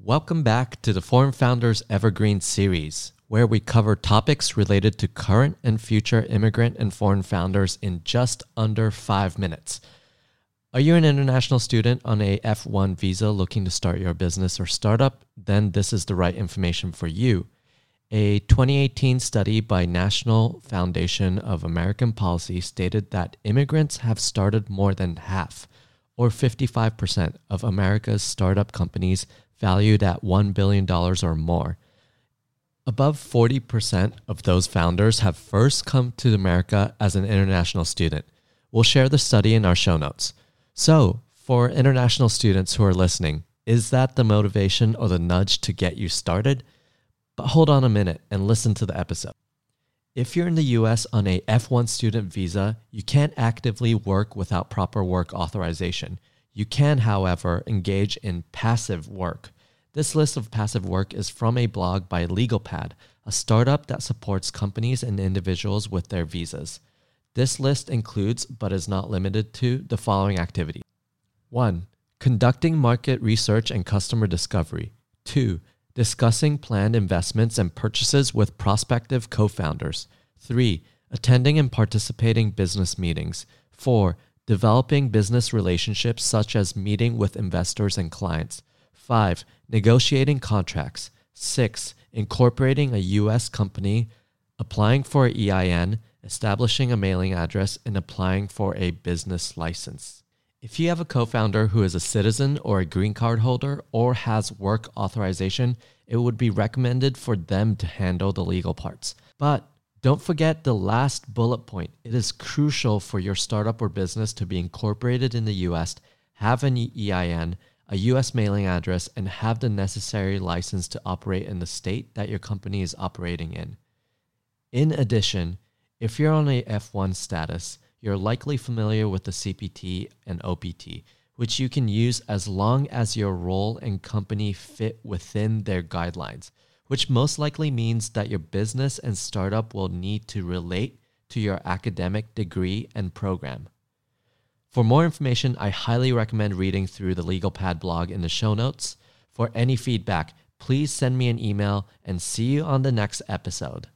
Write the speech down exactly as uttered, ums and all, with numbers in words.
Welcome back to the Foreign Founders Evergreen series, where we cover topics related to current and future immigrant and foreign founders in just under five minutes. Are you an international student on a F one visa looking to start your business or startup? Then this is the right information for you. A twenty eighteen study by National Foundation of American Policy stated that immigrants have started more than half, or fifty-five percent, of America's startup companies valued at one billion dollars or more. Above forty percent of those founders have first come to America as an international student. We'll share the study in our show notes. So, for international students who are listening, is that the motivation or the nudge to get you started? But hold on a minute and listen to the episode. If you're in the U S on a F one student visa, you can't actively work without proper work authorization. You can, however, engage in passive work. This list of passive work is from a blog by LegalPad, a startup that supports companies and individuals with their visas. This list includes, but is not limited to, the following activities. one. Conducting market research and customer discovery. two. Discussing planned investments and purchases with prospective co-founders. three. Attending and participating business meetings. four. Developing business relationships such as meeting with investors and clients. five. Negotiating contracts. six. Incorporating a U S company, applying for an E I N, establishing a mailing address, and applying for a business license. If you have a co-founder who is a citizen or a green card holder or has work authorization, it would be recommended for them to handle the legal parts. But don't forget the last bullet point. It is crucial for your startup or business to be incorporated in the U S, have an E I N, a U S mailing address, and have the necessary license to operate in the state that your company is operating in. In addition, if you're on a F one status, you're likely familiar with the C P T and O P T, which you can use as long as your role and company fit within their guidelines, which most likely means that your business and startup will need to relate to your academic degree and program. For more information, I highly recommend reading through the LegalPad blog in the show notes. For any feedback, please send me an email, and see you on the next episode.